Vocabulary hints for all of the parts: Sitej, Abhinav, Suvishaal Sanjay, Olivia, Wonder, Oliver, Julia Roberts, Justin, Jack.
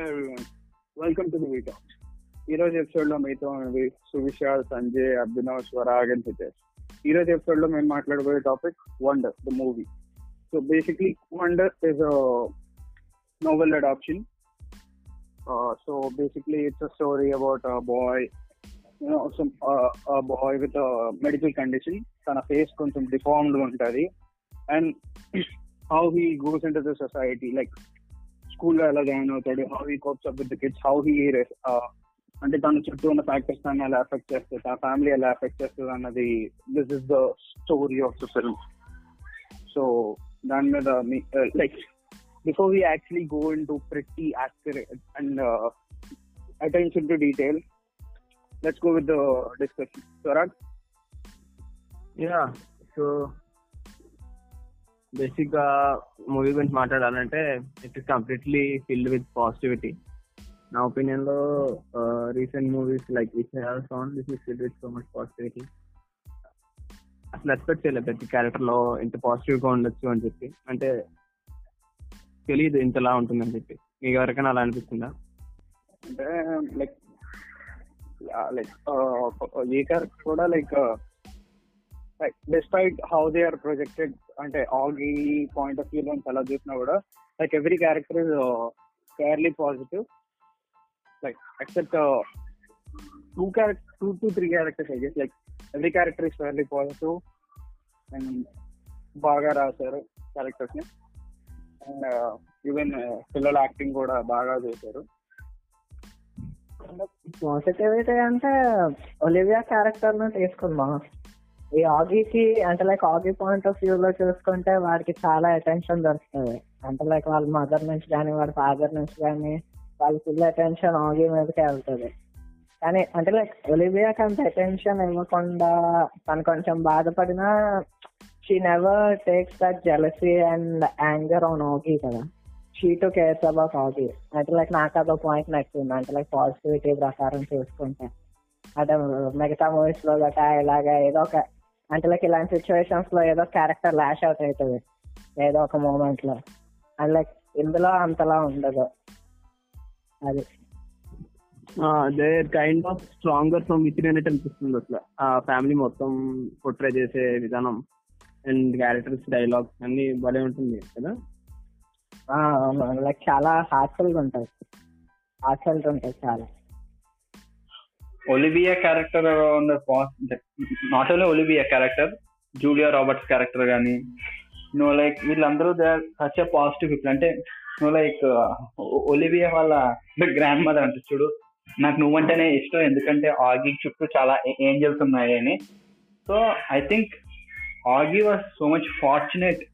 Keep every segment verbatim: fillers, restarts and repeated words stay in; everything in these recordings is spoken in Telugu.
Hello everyone, welcome to the We Talks. ఈరోజు ఎపిసోడ్లో మీతో ఉన్నది సువిశాల్, సంజయ్, అభినవ్, స్వరాగ్ అండ్ సితేజ్. ఈరోజు ఎపిసోడ్లో మేము మాట్లాడబోయే topic Wonder the movie. So basically Wonder is a novel adoption. So basically it's a story about a boy, boy with medical condition. తన ఫేస్ కొంచెం డిఫార్మ్డ్ ఉంటుంది and how he goes in to the society, like స్కూల్లో ఎలా జాయిన్ అవుతాడు, how he copes up with the kids, how he అంటే తన చుట్టూ ఉన్న ఫ్యాక్టర్స్ తను ఎలా ఎఫెక్ట్ చేస్తుంది, తన ఫ్యామిలీ ఎలా ఎఫెక్ట్ చేస్తుంది అన్నది this is the story of the film. So దాని మీద like before we actually go in to pretty accurate and attention to detail, let's go with the discussion. Swaraj, yeah so basic గా మూవీ గురించి మాట్లాడాలంటే it is completely filled with positivity. నా ఒపీనియన్ లో recent movies like which have sound this is filled with so much positivity. అసలు ఎక్స్పెక్ట్ చేయలేదు ప్రతి క్యారెక్టర్ లో ఇంత పాజిటివ్ గా ఉండొచ్చు అని చెప్పి, అంటే తెలియదు ఇంతలా ఉంటుందని చెప్పి. మీకు ఎవరికైనా అలా అనిపిస్తుందా? అంటే లైక్ లైక్ ఏ క్యారెక్టర్ కూడా like like despite how they are projected ante augie point of view lon thala chusina kuda like every character is uh, fairly positive, like except uh, two characters two to three characters I guess like every character is fairly positive and baga rasaru characters ni and uh, even fellow uh, acting kuda baga chesaru. Positivity ante Olivia character nu teesukundam. ఈ ఆగీకి అంటే like Auggie point of view లో చూసుకుంటే వాడికి చాలా అటెన్షన్ దొరుకుతుంది. అంటే లైక్ వాళ్ళ మదర్ నుంచి కానీ వాళ్ళ ఫాదర్ నుంచి కానీ వాళ్ళ ఫుల్ అటెన్షన్ ఆగీ మీదకే వెళ్తుంది. కానీ అంటే లైక్ ఒలివియాకి అంత అటెన్షన్ ఇవ్వకుండా తను కొంచెం బాధపడినా she never takes that jealousy and anger on Auggie కదా, she to cares about Auggie. అంటే లైక్ నాకు అదో పాయింట్ నచ్చింది, అంటే లైక్ పాజిటివిటీ ప్రకారం చూసుకుంటే అంటే మిగతా మూవీస్ లో గట్టా ఇలాగా ఏదో ఒక అంటే లైక్ ఇలాంటి సిచ్యువేషన్స్ లో ఏదో క్యారెక్టర్ లాష్ అవుట్ అవుతుంది ఏదో ఒక మూమెంట్ లో, అండ్ లైక్ ఇందులో అంతలా ఉండదు. అది they kind of stronger from with in అనేది అనిపిస్తుంది. అసలు ఆ ఫ్యామిలీ మొత్తం పోర్ట్రే చేసే విధానం అండ్ క్యారెక్టర్స్, డైలాగ్స్ అన్ని భలే ఉంటుంది కదా. లైక్ చాలా హార్ట్ఫుల్ గా ఉంటుంది, హార్ట్ఫుల్ గా ఉంటుంది చాలా. Olivia character not only Olivia character, Julia Roberts character కానీ నో లైక్ వీళ్ళందరూ they are such a positive people. అంటే నో లైక్ ఒలివియా వాళ్ళ గ్రాండ్ మదర్ అంటే చూడు నాకు నువ్వంటేనే ఇష్టం ఎందుకంటే ఆగి చుట్టూ చాలా ఏంజల్స్ ఉన్నాయి అని. So I think Auggie was so much fortunate.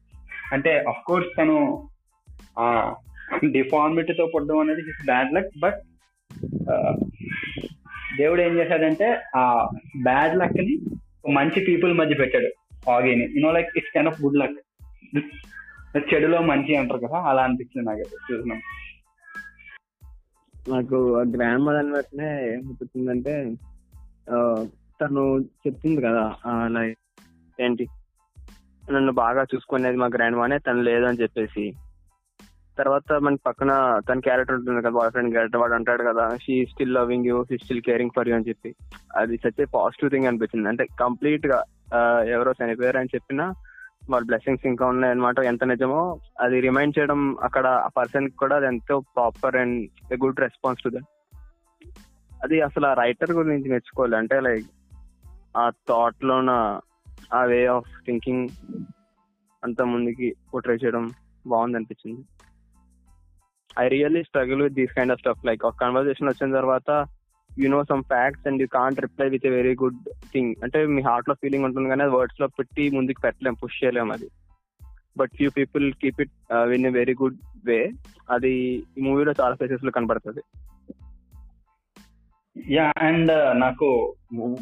అంటే అఫ్ కోర్స్ తను డిఫార్మిటీతో పడడం అనేది ఇట్స్ బ్యాడ్ లక్, బట్ దేవుడు ఏం చేశాడంటే ఆ బ్యాడ్ లక్ ని మంచి పీపుల్ మధ్య పెట్టాడు ఆగీని. You know like it's kind of good luck, చెడులో మంచి అంటారు కదా అలా అనిపించింది నాకు. చూసినాం నాకు గ్రాండ్ మదర్ అని వెంటనే ఏమవుతుందంటే తను చెప్తుంది కదా లైక్ ఏంటి నన్ను బాగా చూసుకునేది మా గ్రాండ్ మానే తను లేదు అని చెప్పేసి. తర్వాత మన పక్కన తన క్యారెక్టర్ ఉంటుంది కదా బాయ్ ఫ్రెండ్ క్యారెక్టర్, వాడు అంటాడు కదా she still loving you, she still caring for you అని చెప్పి. అది సచ్ ఏ పాజిటివ్ థింగ్ అనిపించింది. అంటే కంప్లీట్ గా ఎవరో చనిపోయారు అని చెప్పినా వాళ్ళ బ్లెస్సింగ్స్ ఇంకా ఉన్నాయన్నమాట, ఎంత నిజమో అది రిమైండ్ చేయడం అక్కడ ఆ పర్సన్ కూడా అది ఎంతో proper and a good response to that. అది అసలు ఆ రైటర్ గురించి మెచ్చుకోవాలి, అంటే లైక్ ఆ థాట్ లోన ఆ వే ఆఫ్ థింకింగ్ అంత ముందుకి పోర్ట్రే చేయడం బాగుంది అనిపించింది. I really struggle with this kind of stuff, like a conversation వచ్చిన తర్వాత you know some facts and you can't reply with a very good thing. అంటే మీ హార్ట్ లో ఫీలింగ్ ఉంటుంది కానీ వర్డ్స్ లో పెట్టి ముందుకు పెట్టలేం, పుష్ చేయలేం అది. But few people keep it in a very good way, అది ఈ మూవీలో చాలా ప్లేసెస్ లో కనబడుతుంది. యా అండ్ నాకు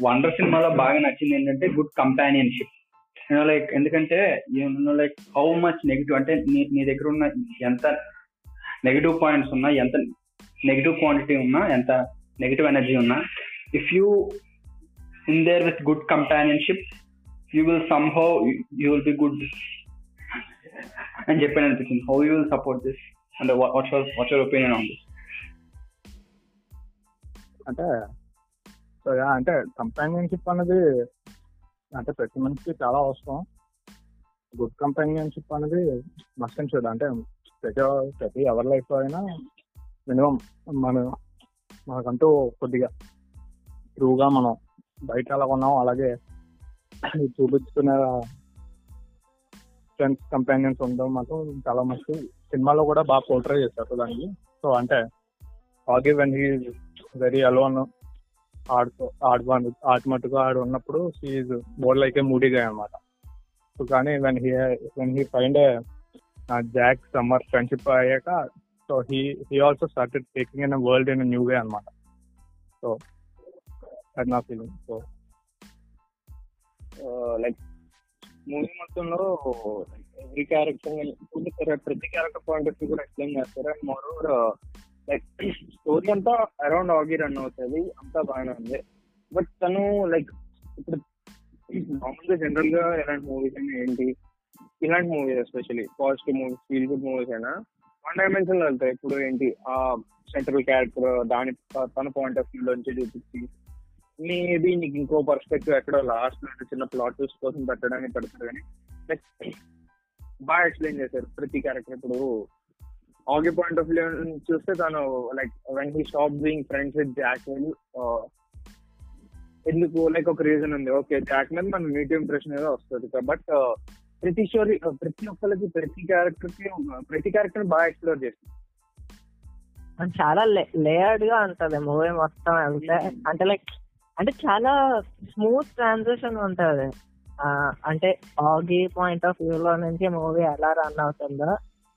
వండర్ సినిమాలో బాగా నచ్చింది ఏంటంటే గుడ్ కంపానియన్షిప్. యూనో లైక్ ఎందుకంటే you know like how much negative అంటే నీ దగ్గర ఉన్న ఎంత నెగిటివ్ పాయింట్స్ ఉన్నా, ఎంత నెగిటివ్ క్వాంటిటీ ఉన్నా, ఎంత నెగిటివ్ ఎనర్జీ ఉన్నా, if you in there with good companionship you will somehow you will be good అని చెప్పాను అనిపిస్తుంది. How you will support this and what's your opinion on this? అంటే సో అంటే కంపానియన్షిప్ అనేది అంటే ప్రతి మనిషికి చాలా అవసరం. గుడ్ కంపానియన్షిప్ అనేది మస్ట్ అండ్ షుడ్. అంటే ప్రతి ప్రతి ఎవరి లైఫ్లో అయినా మినిమం మన మనకంటూ కొద్దిగా ట్రూగా మనం బయట ఎలా ఉన్నాం అలాగే చూపించుకునే ఫ్రెండ్స్ కంపానియన్స్ ఉండడం మాత్రం చాలా మంచి. సినిమాలో కూడా బాగా పోర్ట్రే చేస్తారు దానికి. సో అంటే Auggie and he is very alone ఆడుతూ ఆడు ఆటు మటుగా ఆడు ఉన్నప్పుడు he is more like a moody guy అనమాట. సో కానీ when he when he find a Jack Summer friendship అయ్యాక so he he also started taking in world in new way అనమాట. సో అది నా ఫీలింగ్. సో లైక్ మూవీ మొత్తంలో ఎవ్రీ క్యారెక్టర్ ప్రతి క్యారెక్టర్ పాయింట్ ఆఫ్ వ్యూ కూడా ఎక్స్ప్లెయిన్ చేస్తారు. And moreover like story అంతా అరౌండ్ ఆగి రన్ అవుతుంది, అంతా బాగానే ఉంది. బట్ తను లైక్ ఇప్పుడు నార్మల్గా జనరల్గా ఎలాంటి మూవీస్ అయినా ఏంటి ఇలాంటి movies especially positive movies feel good movies అయినా వన్ డైమెన్షన్ వెళ్తాయి. ఇప్పుడు ఏంటి ఆ సెంట్రల్ క్యారెక్టర్ దాని తన పాయింట్ ఆఫ్ వ్యూలోంచి చూపించి మేబీ నీకు ఇంకో పర్స్పెక్టివ్ ఎక్కడో లాస్ట్ లో చిన్న ప్లాట్ ట్విస్ట్ కోసం పెట్టడానికి పెడతారు. కానీ లైక్ బాగా ఎక్స్ప్లెయిన్ చేశారు ప్రతి క్యారెక్టర్. ఇప్పుడు ఆగి పాయింట్ ఆఫ్ వ్యూ చూస్తే తను like when he stop being friends with Jack ఎందుకు లైక్ ఒక రీజన్ ఉంది. ఓకే జాక్ మీద మన నెగటివ్ ఇంప్రెషన్ ఏదో వస్తుంది. బట్ ప్రతి స్టోరీ ప్రతి ఒక్కరికి ప్రతి క్యారెక్టర్కి ప్రతి క్యారెక్టర్ బాగా ఎక్స్ప్లోర్ చేస్తుంది. చాలా లేయర్డ్ గా ఉంటది మూవీ మొత్తం. అంటే అంటే లైక్ అంటే చాలా స్మూత్ ట్రాన్సిషన్ ఉంటది. అంటే ఆగి పాయింట్ ఆఫ్ వ్యూ లో నుంచి మూవీ ఎలా రన్ అవుతుందో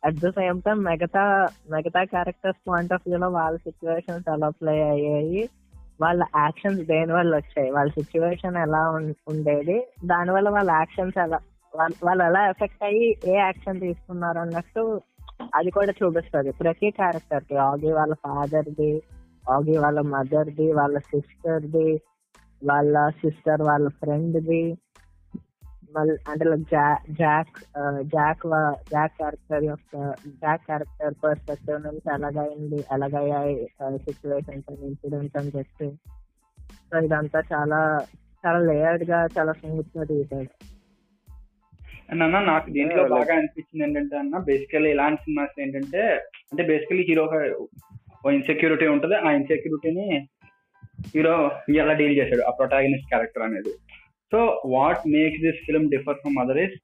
అట్ ద సేమ్ టైం మిగతా మిగతా క్యారెక్టర్స్ పాయింట్ ఆఫ్ వ్యూ లో వాళ్ళ సిచ్యువేషన్స్ ఎలా ప్లే అయ్యాయి, వాళ్ళ యాక్షన్స్ దేనివల్ల వచ్చాయి, వాళ్ళ సిచ్యువేషన్ ఎలా ఉండేది, దానివల్ల వాళ్ళ యాక్షన్స్ ఎలా వాళ్ళు ఎలా ఎఫెక్ట్ అయ్యి ఏ యాక్షన్ తీసుకున్నారు అన్నట్టు అది కూడా చూపిస్తుంది ప్రతి క్యారెక్టర్ కి. ఆగి వాళ్ళ ఫాదర్ది, ఆగి వాళ్ళ మదర్ది, వాళ్ళ సిస్టర్ది, వాళ్ళ సిస్టర్ వాళ్ళ ఫ్రెండ్ది, మళ్ళీ అంటే జాక్ జాక్ జాక్ క్యారెక్టర్ యొక్క జాక్ క్యారెక్టర్ పర్స్పెక్టివ్ నుంచి ఎలాగైంది, ఎలాగయ్యాయి సిచ్యువేషన్స్ అండ్ ఇన్సిడెంట్స్ అని చెప్పి. సో ఇదంతా చాలా చాలా లేయర్డ్ గా చాలా స్మూత్ గా తీసాడు. అన్న నాకు దీంట్లో బాగా అనిపించింది ఏంటంటే అన్న బేసికలీ ఇలాంటి సినిమాస్ ఏంటంటే అంటే బేసికలీ హీరో ఇన్సెక్యూరిటీ ఉంటుంది. ఆ ఇన్సెక్యూరిటీని హీరో ఎలా డీల్ చేశాడు ఆ ప్రొటాగనిస్ట్ క్యారెక్టర్ అనేది. So what makes this film differ from other is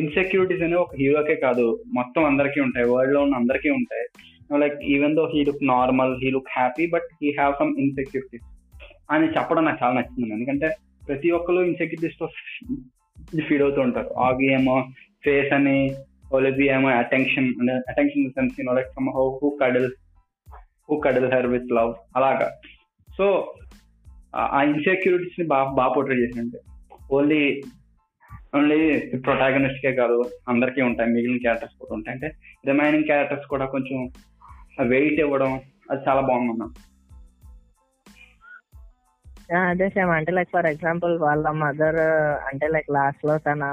insecurities అనేవి ఒక హీరోకే కాదు మొత్తం అందరికీ ఉంటాయి, వరల్డ్ లో ఉన్న అందరికీ ఉంటాయి. Like even though he look normal, he look happy, but he have some insecurities అని చెప్పడం నాకు చాలా నచ్చింది. ఎందుకంటే ప్రతి ఒక్కరు ఇన్సెక్యూరిటీస్తో ఫీల్ అవుతూ ఉంటారు. ఆగి ఏమో ఫేస్ అని, ఒలివియా ఏమో attention attention sense like somehow who cuddles who cuddle her with love అలాగా. సో ఆ ఇన్సెక్యూరిటీస్ ని బాగా బాగా పోర్ట్రేట్ చేసినట్టు ఓన్లీ ఓన్లీ ప్రొటాగనిస్ట్ కే కాదు అందరికీ ఉంటాయి, మిగిలిన క్యారెక్టర్స్ కూడా ఉంటాయి. అంటే రిమైనింగ్ క్యారెక్టర్స్ కూడా కొంచెం వెయిట్ ఇవ్వడం అది చాలా బాగుందన్నా. అదే సేమ్ అంటే లైక్ ఫర్ ఎగ్జాంపుల్ వాళ్ళ మదర్ అంటే లైక్ లాస్ట్ లో తన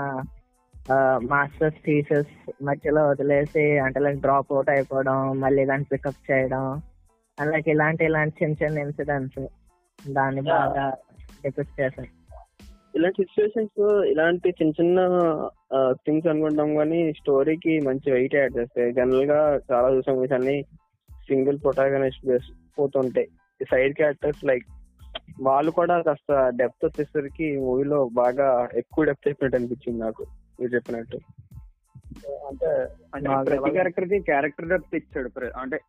మాస్టర్స్ థీసిస్ మధ్యలో వదిలేసి అంటే లైక్ డ్రాప్ అవుట్ అయిపోవడం, మళ్ళీ దాన్ని పికప్ చేయడం, అలాగే ఇలాంటి ఇలాంటి చిన్న చిన్న ఇన్సిడెంట్స్ దాన్ని బాగా డిపిక్ట్ చేశారు. ఇలాంటి సిచ్యువేషన్స్ ఇలాంటి చిన్న చిన్న థింగ్స్ అనుకుంటాం కానీ స్టోరీకి మంచి వెయిట్ యాడ్ చేస్తాయి. జనరల్ గా చాలా చూసాం అన్ని సింగిల్ ప్రొటాగనిస్ట్ పోతుంటాయి. సైడ్ క్యారెక్టర్స్ లైక్ వాళ్ళు కూడా కాస్త డెప్త్ వచ్చేసరికి మూవీలో బాగా ఎక్కువ డెప్త్ చెప్పినట్టు అనిపించింది నాకు మీరు చెప్పినట్టు. అంటే ప్రతి క్యారెక్టర్ కి క్యారెక్టర్ డెప్త్ ఇచ్చాడు. అంటే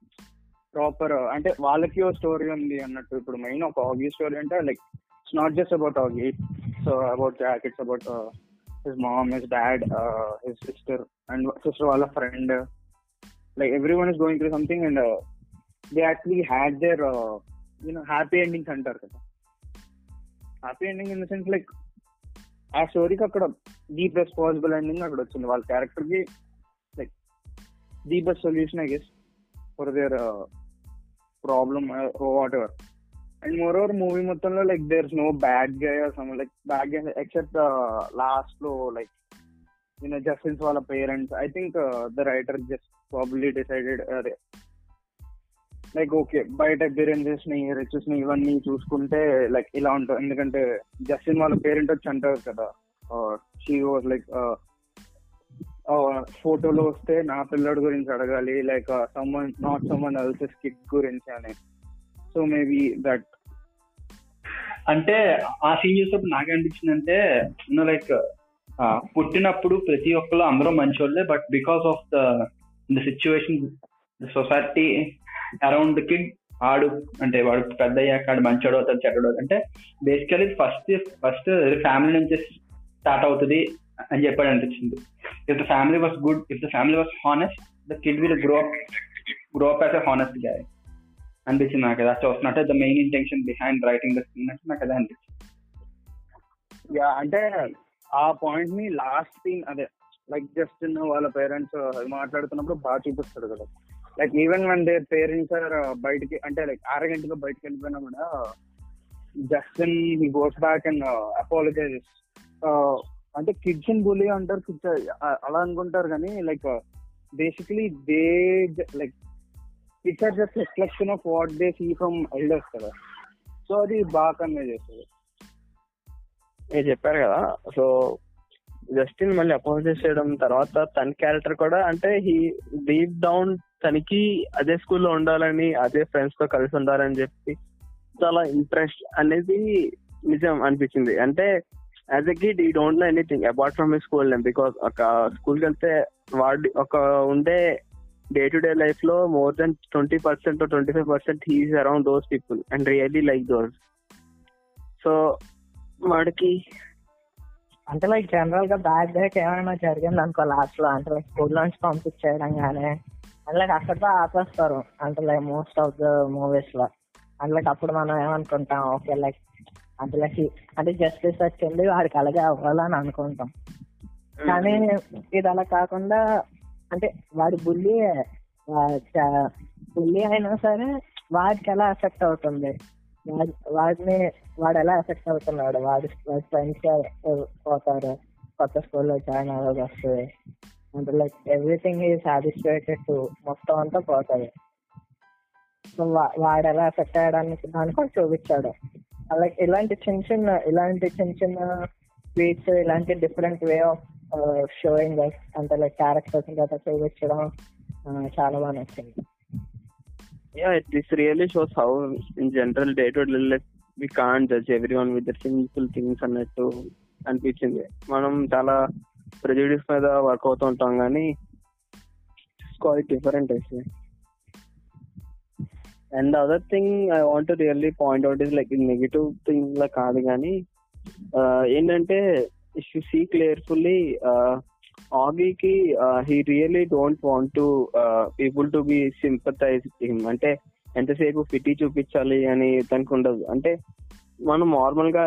ప్రాపర్ అంటే వాళ్ళకి ఓ స్టోరీ ఉంది అన్నట్టు. ఇప్పుడు మెయిన్ ఒక ఆగి స్టోరీ అంటే like it's not just about Auggie, it's about Jack, it's about his mom, his dad, his sister and sister వాళ్ళ friend. Like everyone is going through something and they actually had their you know happy endings అంటారు కదా. Happy ending in the sense like ఆ స్టోరీకి అక్కడ ది బెస్ట్ పాసిబుల్ ఎండింగ్ అక్కడ వచ్చింది. వాళ్ళ క్యారెక్టర్కి like the best solution I guess for their problem whatever. And moreover movie మొత్తంలో like there is no bad guy or some like bad guy except last లో లైక్ యూనో జస్టిన్స్ వాళ్ళ parents. I think the writer just probably decided అదే లైక్ ఓకే బయట అపియరెన్సెస్ ని రిచెస్ ని ఇవన్నీ చూసుకుంటే లైక్ ఇలా ఉంటారు. ఎందుకంటే జస్టిన్ వాళ్ళ పేరెంట్ వచ్చి అంటారు కదా, షీ వాజ్ లైక్ ఫోటోలో వస్తే నా పిల్లడి గురించి అడగాలి, like someone not someone else's kid గురించి అని. సో మేబీ దట్ అంటే ఆ సీన్ చూసినప్పుడు నాకేమనిపించింది అంటే లైక్ పుట్టినప్పుడు ప్రతి ఒక్కరు అందరూ మంచి వాళ్ళే, but because of the the situation society around the kid ఆడు అంటే వాడు పెద్ద అయ్యాక ఆడు మంచోడు అవుతాడు చెడ్డడు అంటే బేసికలీ ఫస్ట్ ఫస్ట్ ఫ్యామిలీ నుంచి స్టార్ట్ అవుతుంది అని చెప్పాడు అనిపించింది. If the family was good, if the family was honest, the kid will grow grow up as a honest guy అనిపించింది నాకు. అది చూస్తున్నట్టే the main intention behind writing the scene అంటే నాకు అదే అనిపించింది. అంటే ఆ పాయింట్ ని లాస్ట్ సీన్ అదే లైక్ జస్ట్ వాళ్ళ పేరెంట్స్ మాట్లాడుతున్నప్పుడు బాగా చూపిస్తాడు కదా. Like even one day parents are బయటికి అంటే లైక్ అరగంట లో బయటకి వెళ్ళిపోయినా కూడా Justin he goes back and apologises. అంటే కిడ్స్ ఇన్ బులీ అంటారు, కిడ్స్ అలా అనుకుంటారు కానీ like basically they like kids are just reflection of what they see from elders కదా. సో అది బాగా కన్వే చేస్తుంది. నేను చెప్పారు కదా, సో జస్టిన్ మళ్ళీ అపోజ్ చేయడం తర్వాత తన క్యారెక్టర్ కూడా అంటే హీ డీప్ డౌన్ తనకి అదే స్కూల్లో ఉండాలని అదే ఫ్రెండ్స్ తో కలిసి ఉండాలని చెప్పి చాలా ఇంట్రెస్ట్ అనేది నిజం అనిపించింది. అంటే as a kid he don't know anything apart from his school name, because ఒక స్కూల్కి వెళ్తే వాడు ఒక ఉండే డే టు డే లైఫ్ లో more than twenty percent twenty five percent he's around those people and really like those. So వాడికి అంటే లైక్ జనరల్ గా బ్యాక్ బ్యాక్ ఏమైనా జరిగింది అనుకో లాస్ట్ లో అంటే లైక్ స్కూల్ నుంచి పంపించేయడం కానీ అంటే లైక్ అక్కడితో ఆపేస్తారు అంటే like most of the movies లో అంటే లైక్ అప్పుడు మనం ఏమనుకుంటాం ఓకే లైక్ అంటే లైక్ అంటే జస్టిస్ వచ్చింది వాడికి అలాగే అవ్వాలని అనుకుంటాం. కానీ ఇది అలా కాకుండా అంటే వాడి బుల్లి బుల్లి అయినా సరే వాడికి ఎలా ఎఫెక్ట్ అవుతుంది, వాడిని వాడు ఎలా ఎఫెక్ట్ అవుతున్నాడు, వాడి వాడి ఫ్రెండ్స్ పోతారు, కొత్త స్కూల్లో జాయిన్ అవ్వాలి వస్తుంది అంటే లైక్ ఎవ్రీథింగ్ ఈ సాటిస్ఫైటెడ్ మొత్తం అంతా పోతుంది. సో వాడు ఎలా ఎఫెక్ట్ అయ్యడానికి దాన్ని కూడా చూపించాడు. లైక్ ఇలాంటి చిన్న చిన్న ఇలాంటి చిన్న చిన్న స్వీట్స్ ఇలాంటి different way of showing like అంటే లైక్ క్యారెక్టర్స్ గట్రా చూపించడం చాలా బాగా నచ్చింది. Yeah, it this really shows how in general day to day life we can't judge everyone with the simple things అన్నట్టు అనిపించింది. మనం చాలా ప్రెజుడిస్ మీద వర్క్ అవుతూ ఉంటాం కానీ quite different actually. And the other thing I want to really point out is like in negative thing la కాదు కానీ ఏంటంటే if you see carefully uh, ఆగీకి he really don't want to people to be sympathise him. అంటే ఎంతసేపు ఫిటీ చూపించాలి అని తనకు ఉండదు. అంటే మనం నార్మల్ గా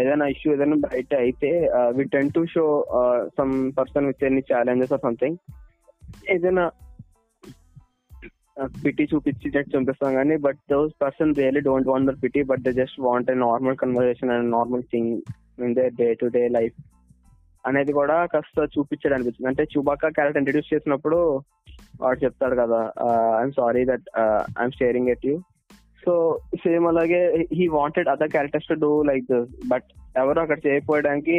ఏదైనా ఇష్యూ ఏదైనా బయట అయితే we tend to show some person with any challenges or something ఏదైనా ఫిటీ చూపించి చూపిస్తాం కానీ but those person really don't want their pity but they just want a normal conversation and normal thing in the day to day life అనేది కూడా కాస్త చూపించాడు అనిపించింది. అంటే చుబాకా క్యారెక్టర్ ఇంట్రడ్యూస్ చేసినప్పుడు వాడు చెప్తాడు కదా I'm sorry that I'm sharing at you. So same అలాగే he wanted other characters to do like this but ఎవరు అక్కడ చేయకపోవడానికి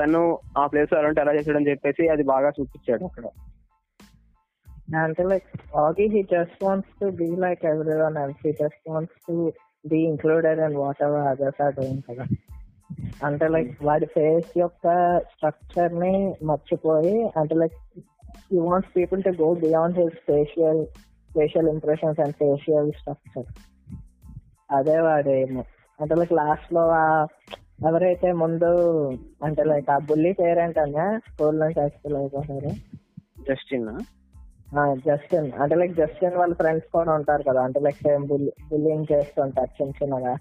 తను ఆ ప్లేస్ అలాంటి ఎలా చేసాడని చెప్పేసి అది బాగా చూపించాడు అక్కడ. అంటే like Auggie he just wants to be like everyone else, he just wants to be included and whatever others are doing కదా. అంటే లైక్ వాడి ఫేస్ యొక్క స్ట్రక్చర్ ని మర్చిపోయి అంటే like he wants people to go beyond his facial facial impressions and facial structure అదే వాడి అంటే లైక్ లాస్ట్ లో ఎవరైతే ముందు అంటే లైక్ ఆ బుల్లి పేరెంట్ అన్న స్కూల్ నుంచి ఎక్స్పెల్ అయిపోతారు జస్టిన్ జస్టిన్ అంటే లైక్ జస్టిన్ వాళ్ళ ఫ్రెండ్స్ కూడా ఉంటారు కదా అంటే లైక్ బుల్లి బుల్లింగ్ చేస్తుంటారు చిన్న చిన్నగా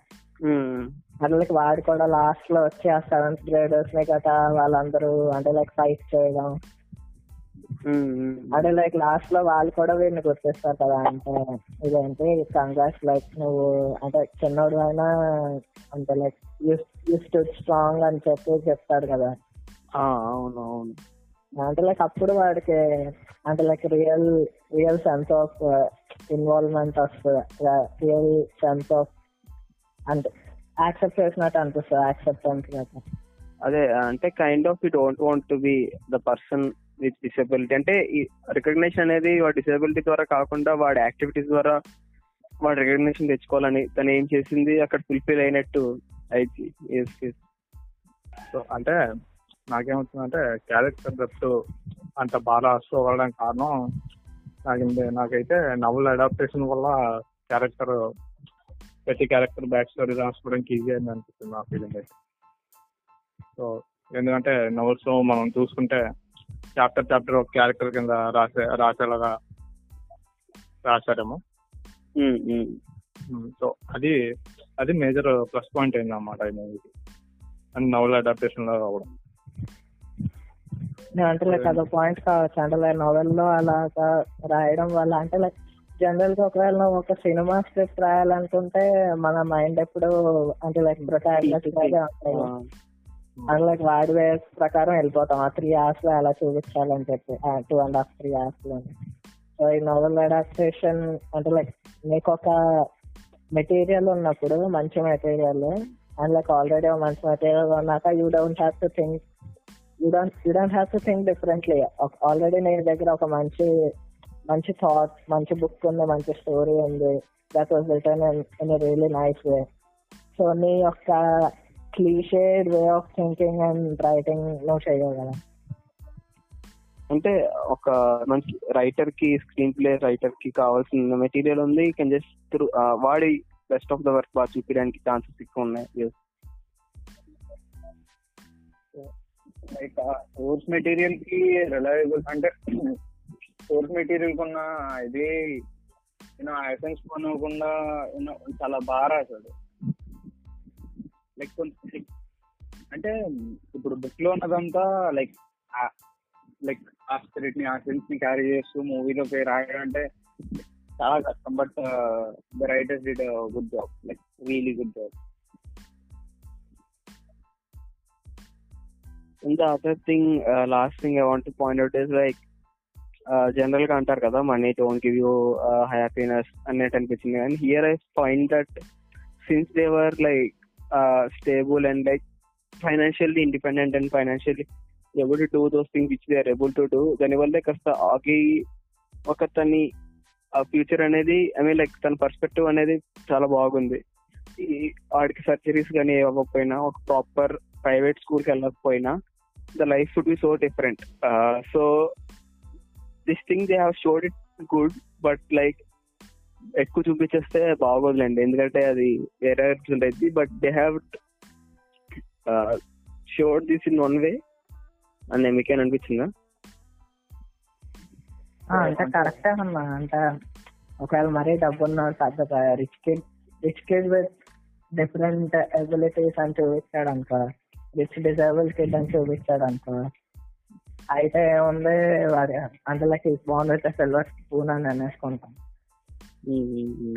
అంటే లైక్ వాడు కూడా లాస్ట్ లో వచ్చి ఆ సెవెంత్ గ్రేడర్స్ ని గట వాళ్ళందరూ అంటే లైక్ ఫైట్ చేయడం అంటే లైక్ లాస్ట్ లో వాళ్ళు కూడా వీడిని గుర్తిస్తారు కదా అంటే ఇదేంటి కంగ్రాట్స్ లైక్ నువ్వు అంటే చిన్నోడు అయినా అంటే లైక్ యు స్టూడ్ స్ట్రాంగ్ అని చెప్పి చెప్తాడు కదా. అవునవును అంటే లైక్ అప్పుడు వాడికి అంటే like real real sense of involvement వస్తుంది, రియల్ సెన్స్ ఆఫ్ అంటే యాక్సెప్ట్ చేసినట్టు అనిపిస్తుంది, యాక్సెప్టెన్స్ అట్లా. అదే అంటే kind of you don't want to be the person with disability. అంటే ఈ రికగ్నిషన్ అనేది వాడి డిసేబిలిటీ ద్వారా కాకుండా వాడి యాక్టివిటీస్ ద్వారా వాడు రికగ్నిషన్ తెచ్చుకోవాలని తను ఏం చేసింది అక్కడ ఫుల్ఫిల్ అయినట్టు అయితే. సో అంటే నాకేమవుతుందంటే క్యారెక్టర్ డెప్త్ అంత బాగా స్లో అవ్వడానికి కారణం నాకే నాకైతే నవల్ అడాప్టేషన్ వల్ల క్యారెక్టర్ ప్రతి క్యారెక్టర్ బ్యాక్ స్టోరీ రాసుకోవడానికి ఈజీ అయింది అనిపిస్తుంది నా ఫీలింగ్ అయితే. సో ఎందుకంటే నవల్స్లో మనం చూసుకుంటే చాప్టర్ చాప్టర్ ఒక క్యారెక్టర్ కింద రాసే రాసేలాగా రాశారేమో. సో అది అది మేజర్ ప్లస్ పాయింట్ అయింది అన్నమాట అండ్ నవల్ అడాప్టేషన్ లో రావడం. అంటే లైక్ అదో పాయింట్ కావచ్చు, అంటే లైక్ నవెల్లో అలాగా రాయడం వల్ల అంటే లైక్ జనరల్ గా ఒకవేళ నువ్వు ఒక సినిమా స్క్రిప్ట్ రాయాలనుకుంటే మన మైండ్ ఎప్పుడు అంటే లైక్ అంటే లైక్ వాడి వే ప్రకారం వెళ్ళిపోతాం, ఆ త్రీ అవర్స్ లో అలా చూపించాలని చెప్పి two and half three hours లో. సో ఈ నవల్ అడాప్టేషన్ అంటే లైక్ నీకు ఒక మెటీరియల్ ఉన్నప్పుడు మంచి మెటీరియల్ అండ్ లైక్ ఆల్రెడీ ఒక మంచి మెటీరియల్ ఉన్నాక you don't have to think you don't you don't have to think differently. Already నీ దగ్గర ఒక మంచి మంచి థాట్, మంచి బుక్ ఉంది, మంచి స్టోరీ ఉంది, that was written in, in a really nice way. So నీ యొక్క clichéd way of thinking and writing నువ్వు చేయగలవు. అంటే ఒక మంచి రైటర్ కి, స్క్రీన్ ప్లే రైటర్ కి కావాల్సిన మెటీరియల్ ఉంది, కెన్ జస్ట్ వాడి బెస్ట్ ఆఫ్ ద వర్క్ బాగా చూపించడానికి ఛాన్సెస్ ఎక్కువ ఉన్నాయి. లైక్ ఆ సోర్స్ మెటీరియల్ కి రిలయబుల్ అంటే సోర్స్ మెటీరియల్ కున్న ఇది యూనో ఐసెన్స్ పోనకుండా యూనో చాలా బాగా రాశాడు. లైక్ కొంచెం అంటే ఇప్పుడు బుక్ లో ఉన్నదంతా లైక్ లైక్ ఆ స్పిరిట్ ని ఆ సెన్స్ ని క్యారీ చేస్తూ మూవీలోకి రాయడం అంటే చాలా కష్టం. But the writers did a good job, like really good job. And the other thing, uh, last thing I want to point out is like uh, general counter kada money don't give you uh, happiness and it and pitching, and here I find that since they were like uh, stable and like financially independent and financially able to do those things which they are able to do, then even like kasta aagi okatani future anedi I mean like tan perspective anedi chaala baagundi. వాడికి సర్జరీస్ కానీ అవ్వకపోయినా, ఒక ప్రాపర్ ప్రైవేట్ స్కూల్కి వెళ్ళకపోయినా the life should be so different. So this thing they have showed it good, but like ఎక్కువ చూపించేస్తే బాగోదులేండి, ఎందుకంటే అది వేరే రిజల్ట్ అయింది. But they have showed this in one way అని మీకేనా అనిపించిందా? అంటే కరెక్టే అమ్మా. అంటే ఒకవేళ మరీ డబ్బున్న rich kid rich kid with different abilities అని చూపించాడు అనుకో, రిచ్ డిజేబుల్ కిడ్ అని చూపించాడు అనుకో, అయితే ఏముంది వాడి అందులోకి బాగుంది అయితే సిల్వర్ స్పూన్ అని అనేసుకుంటాం.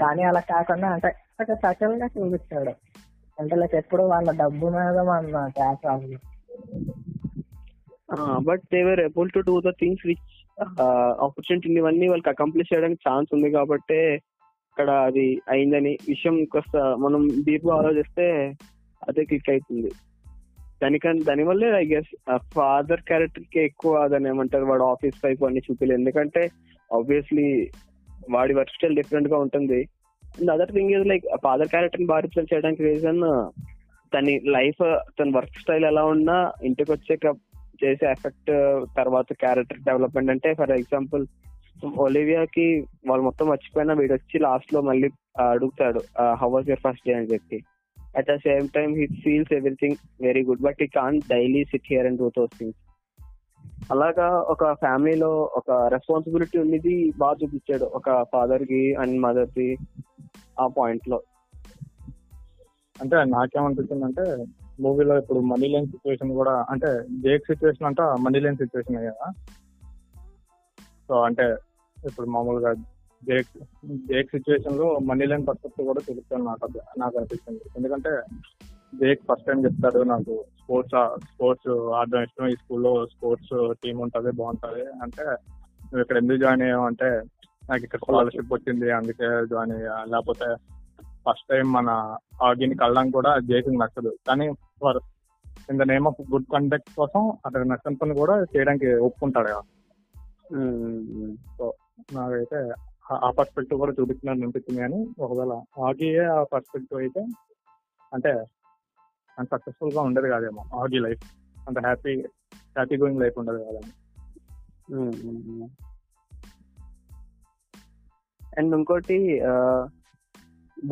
కానీ అలా కాకుండా అంటే ఒక సకల్ గా చూపించాడు. అంటే లైక్ ఎప్పుడు వాళ్ళ డబ్బు మీద మన క్యాష్ అవ్వదు. But they were able to do the things which opportunity ఇవన్నీ వాళ్ళకి అకంప్లిష్ చేయడానికి ఛాన్స్ ఉంది కాబట్టి అక్కడ అది అయిందని విషయం కాస్త మనం డీప్ గా ఆలోచిస్తే అదే క్లిక్ అవుతుంది. దానికని దానివల్లే ఐ గెస్ ఫాదర్ క్యారెక్టర్ కి ఎక్కువ దాన్ని ఏమంటారు వాడు ఆఫీస్ వైపు అన్ని చూపించలేదు, ఎందుకంటే ఆబ్వియస్లీ వాడి వర్క్ స్టైల్ డిఫరెంట్ గా ఉంటుంది. And other thing is like father character ని బాగా రిప్రజెంట్ చేయడానికి రీజన్ తన లైఫ్ తన వర్క్ స్టైల్ ఎలా ఉన్నా ఇంటికి వచ్చాక చేసే ఎఫెక్ట్ తర్వాత క్యారెక్టర్ డెవలప్మెంట్. అంటే ఫర్ ఎగ్జాంపుల్ ఒలివియాకి వాళ్ళు మొత్తం మర్చిపోయినా వీడు వచ్చి లాస్ట్ లో మళ్ళీ అడుగుతాడు how was your first day అని చెప్పి. At the same time he feels everything very good, but he can't daily sit here and do those things. అలాగా ఒక ఫ్యామిలీలో ఒక రెస్పాన్సిబిలిటీ ఉన్నది బాగా చూపించాడు ఒక ఫాదర్ కి అండ్ మదర్ కి ఆ పాయింట్ లో. అంటే నాకేమనిపిస్తుంది అంటే మూవీలో ఇప్పుడు మనీ లేని సిచ్యువేషన్ కూడా అంటే జేక్ సిచ్యువేషన్ అంట మనీ లేని సిచ్యువేషన్ కదా. సో అంటే ఇప్పుడు మామూలుగా జేక్ జేక్ సిచ్యువేషన్ లో మనీ లేని పర్స్పెక్టివ్ కూడా తెలుస్తాను నాకు నాకు అనిపిస్తుంది. ఎందుకంటే జేక్ ఫస్ట్ టైం చెప్తాడు నాకు స్పోర్ట్స్ స్పోర్ట్స్ ఆడడం ఇష్టం, ఈ స్కూల్లో స్పోర్ట్స్ టీమ్ ఉంటుంది బాగుంటుంది అంటే నువ్వు ఇక్కడ ఎందుకు జాయిన్ అయ్యావు అంటే నాకు ఇక్కడ స్కాలర్షిప్ వచ్చింది అందుకే జాయిన్ అయ్యా, లేకపోతే ఫస్ట్ టైం మన ఆర్గానిక్ అల్లం కూడా జేసీ నచ్చదు, కానీ for in the name of good conduct కోసం అతను నచ్చని పని కూడా చేయడానికి ఒప్పుకుంటాడు కదా. సో నాకైతే ఆ పర్స్పెక్టివ్ కూడా చూపించినట్టు అనిపించింది. కానీ ఒకవేళ ఆగియే ఆ పర్స్పెక్టివ్ అయితే అంటే అంత సక్సెస్ఫుల్ గా ఉండదు కాదేమో ఆగి లైఫ్, అంత హ్యాపీ హ్యాపీ గోయింగ్ లైఫ్ ఉండదు కాదేమో. అండ్ ఇంకోటి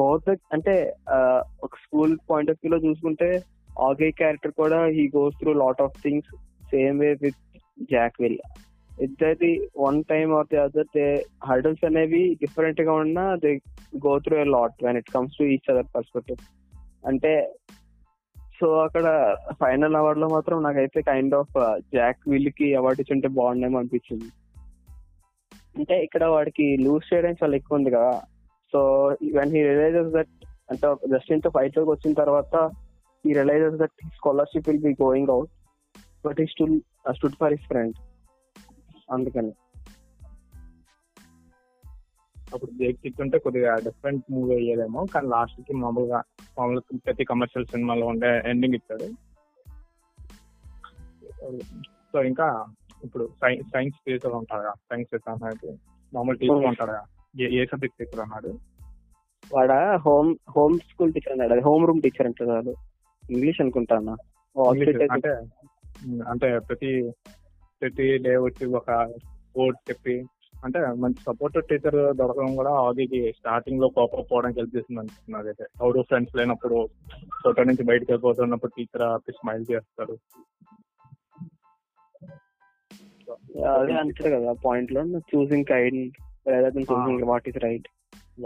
బౌత్ అంటే ఒక స్కూల్ పాయింట్ ఆఫ్ వ్యూలో చూసుకుంటే ఆగే క్యారెక్టర్ కూడా he goes through lot of things same way with Jack. Will ఇద్దరిది one time or the other they hurdles అనేవి డిఫరెంట్ గా ఉన్నా they go through a lot when it comes to each other perspective. అంటే సో అక్కడ ఫైనల్ అవార్డ్ లో మాత్రం నాకైతే కైండ్ ఆఫ్ జాక్ విల్ కి అవార్డు ఇచ్చుంటే బాగుండేమో అనిపించింది. అంటే ఇక్కడ వాడికి లూజ్ చేయడానికి చాలా ఎక్కువ ఉంది కదా. So when he realises that అంటే జస్టిన్ తో ఫైట్ లోకి వచ్చిన తర్వాత he realises that scholarship will be going out but he still stood for his friend. అందుకని అప్పుడు బ్రేక్ తిట్టుంటే కొద్దిగా డిఫరెంట్ మూవీ అయ్యేదేమో, కానీ లాస్ట్ కి మామూలుగా మామూలుగా ప్రతి కమర్షియల్ సినిమాలో ఉండే ఎండింగ్ ఇస్తాడు. సో ఇంకా ఇప్పుడు సైన్స్ సైన్స్ టీచర్ ఉంటాడు కదా, సైన్స్ టీచర్ మామూలు టీచర్ ఉంటాడు కదా, ఏ సబ్జెక్ట్ టీచర్ అన్నాడు వాడ? హోమ్ హోమ్ స్కూల్ టీచర్ అన్నాడు, హోమ్ రూమ్ టీచర్ అంటారు వాళ్ళు, ఇంగ్లీష్ అనుకుంటా అన్న. అంటే అంటే ప్రతి ప్రతి డే వచ్చి ఒక కోడ్ చెప్పి, అంటే మంచి సపోర్టివ్ టీచర్ దొరకడం కూడా ఆదికి స్టార్టింగ్ లో కోపం పోవడానికి హెల్ప్ చేసింది అనుకుంటున్నారు. అయితే ఎవరు ఫ్రెండ్స్ లేనప్పుడు ఫోటో నుంచి బయటకు వెళ్ళిపోతున్నప్పుడు టీచర్ ఆపి స్మైల్ చేస్తారు. అదే అంటారు కదా పాయింట్ లో, choosing kind what is right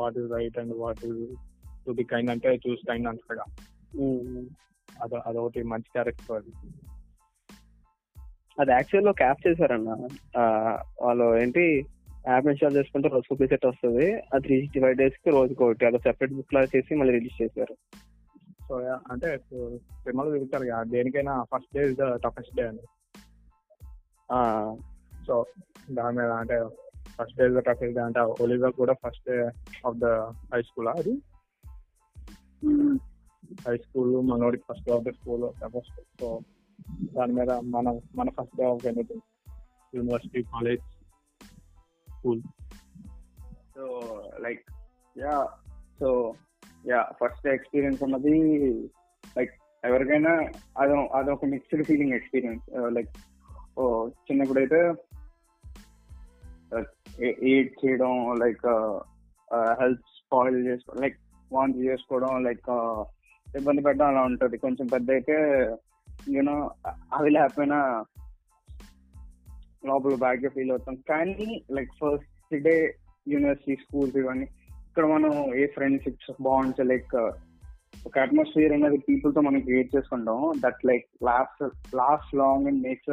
what is right and what is to be kind, అంటే చూస్ కైండ్ అంటారు. అదో అదొకటి మంచి క్యారెక్టర్ అది. అది యాక్చువల్ లో క్యాప్ చేశారన్న వాళ్ళు, ఏంటి యాప్ ఇన్స్టాల్ చేసుకుంటే రోజుకు ఒక సెట్ వస్తుంది, అది త్రీ సిక్స్టీ ఫైవ్ డేస్ కి రోజుకి ఒకటి అలా సెపరేట్ బుక్ లా చేసి మళ్ళీ రిలీజ్ చేశారు. సో అంటే సినిమాలో చూపించారు కదా దేనికైనా first day is the toughest day అని. సో దాని మీద అంటే first day is the toughest day అంటే ఒలివర్ కూడా first day of the high school, అది హై స్కూల్ మనోడికి first day of the school. So దాని మీద మనం మన first day of anything university college school. So like ya so ya first day experience అన్నది లైక్ ఎవరికైనా అది అదొక mixed feeling experience. Like oh చిన్నప్పుడైతే ఏడ్ చేయడం, లైక్ హెల్త్ స్పాయిల్ చేసుకోవడం, లైక్ వాంట్ చేసుకోవడం, లైక్ ఇబ్బంది పెట్టడం అలా ఉంటుంది. కొంచెం పెద్ద అయితే యూనో అవి లేకపోయినా లోపల బ్యాడ్గా ఫీల్ అవుతాం. కానీ like first day university schools ఇవన్నీ ఇక్కడ మనం ఏ ఫ్రెండ్షిప్స్ బాగుంటాయి, లైక్ ఒక అట్మాస్ఫియర్ అనేది పీపుల్తో మనం క్రియేట్ చేసుకుంటాం that like last last long and makes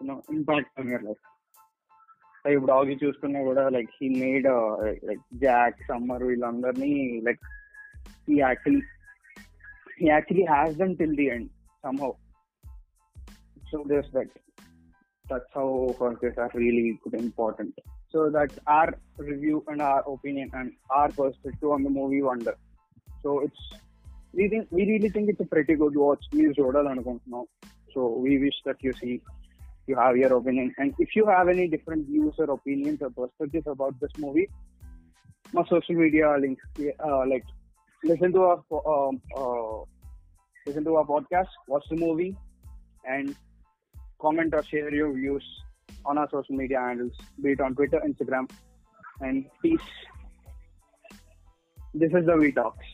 you know impact on your life. Like ఇప్పుడు ఆగి చూసుకున్నా కూడా like he made like Jack, summer వీళ్ళందరినీ like he actually he actually has them till the end somehow. So there's that. That's how contests are really good and important. So that's our review and our opinion and our perspective on the movie Wonder. So it's, we think, we really think it's a pretty good watch. Please order and come now. So we wish that you see, you have your opinion. And if you have any different views or opinions or perspectives about this movie, my social media links, uh, like listen to our, um, uh, listen to our podcast, watch the movie, and comment or share your views on our social media handles, be it on Twitter, Instagram, and peace. This is the We Talks.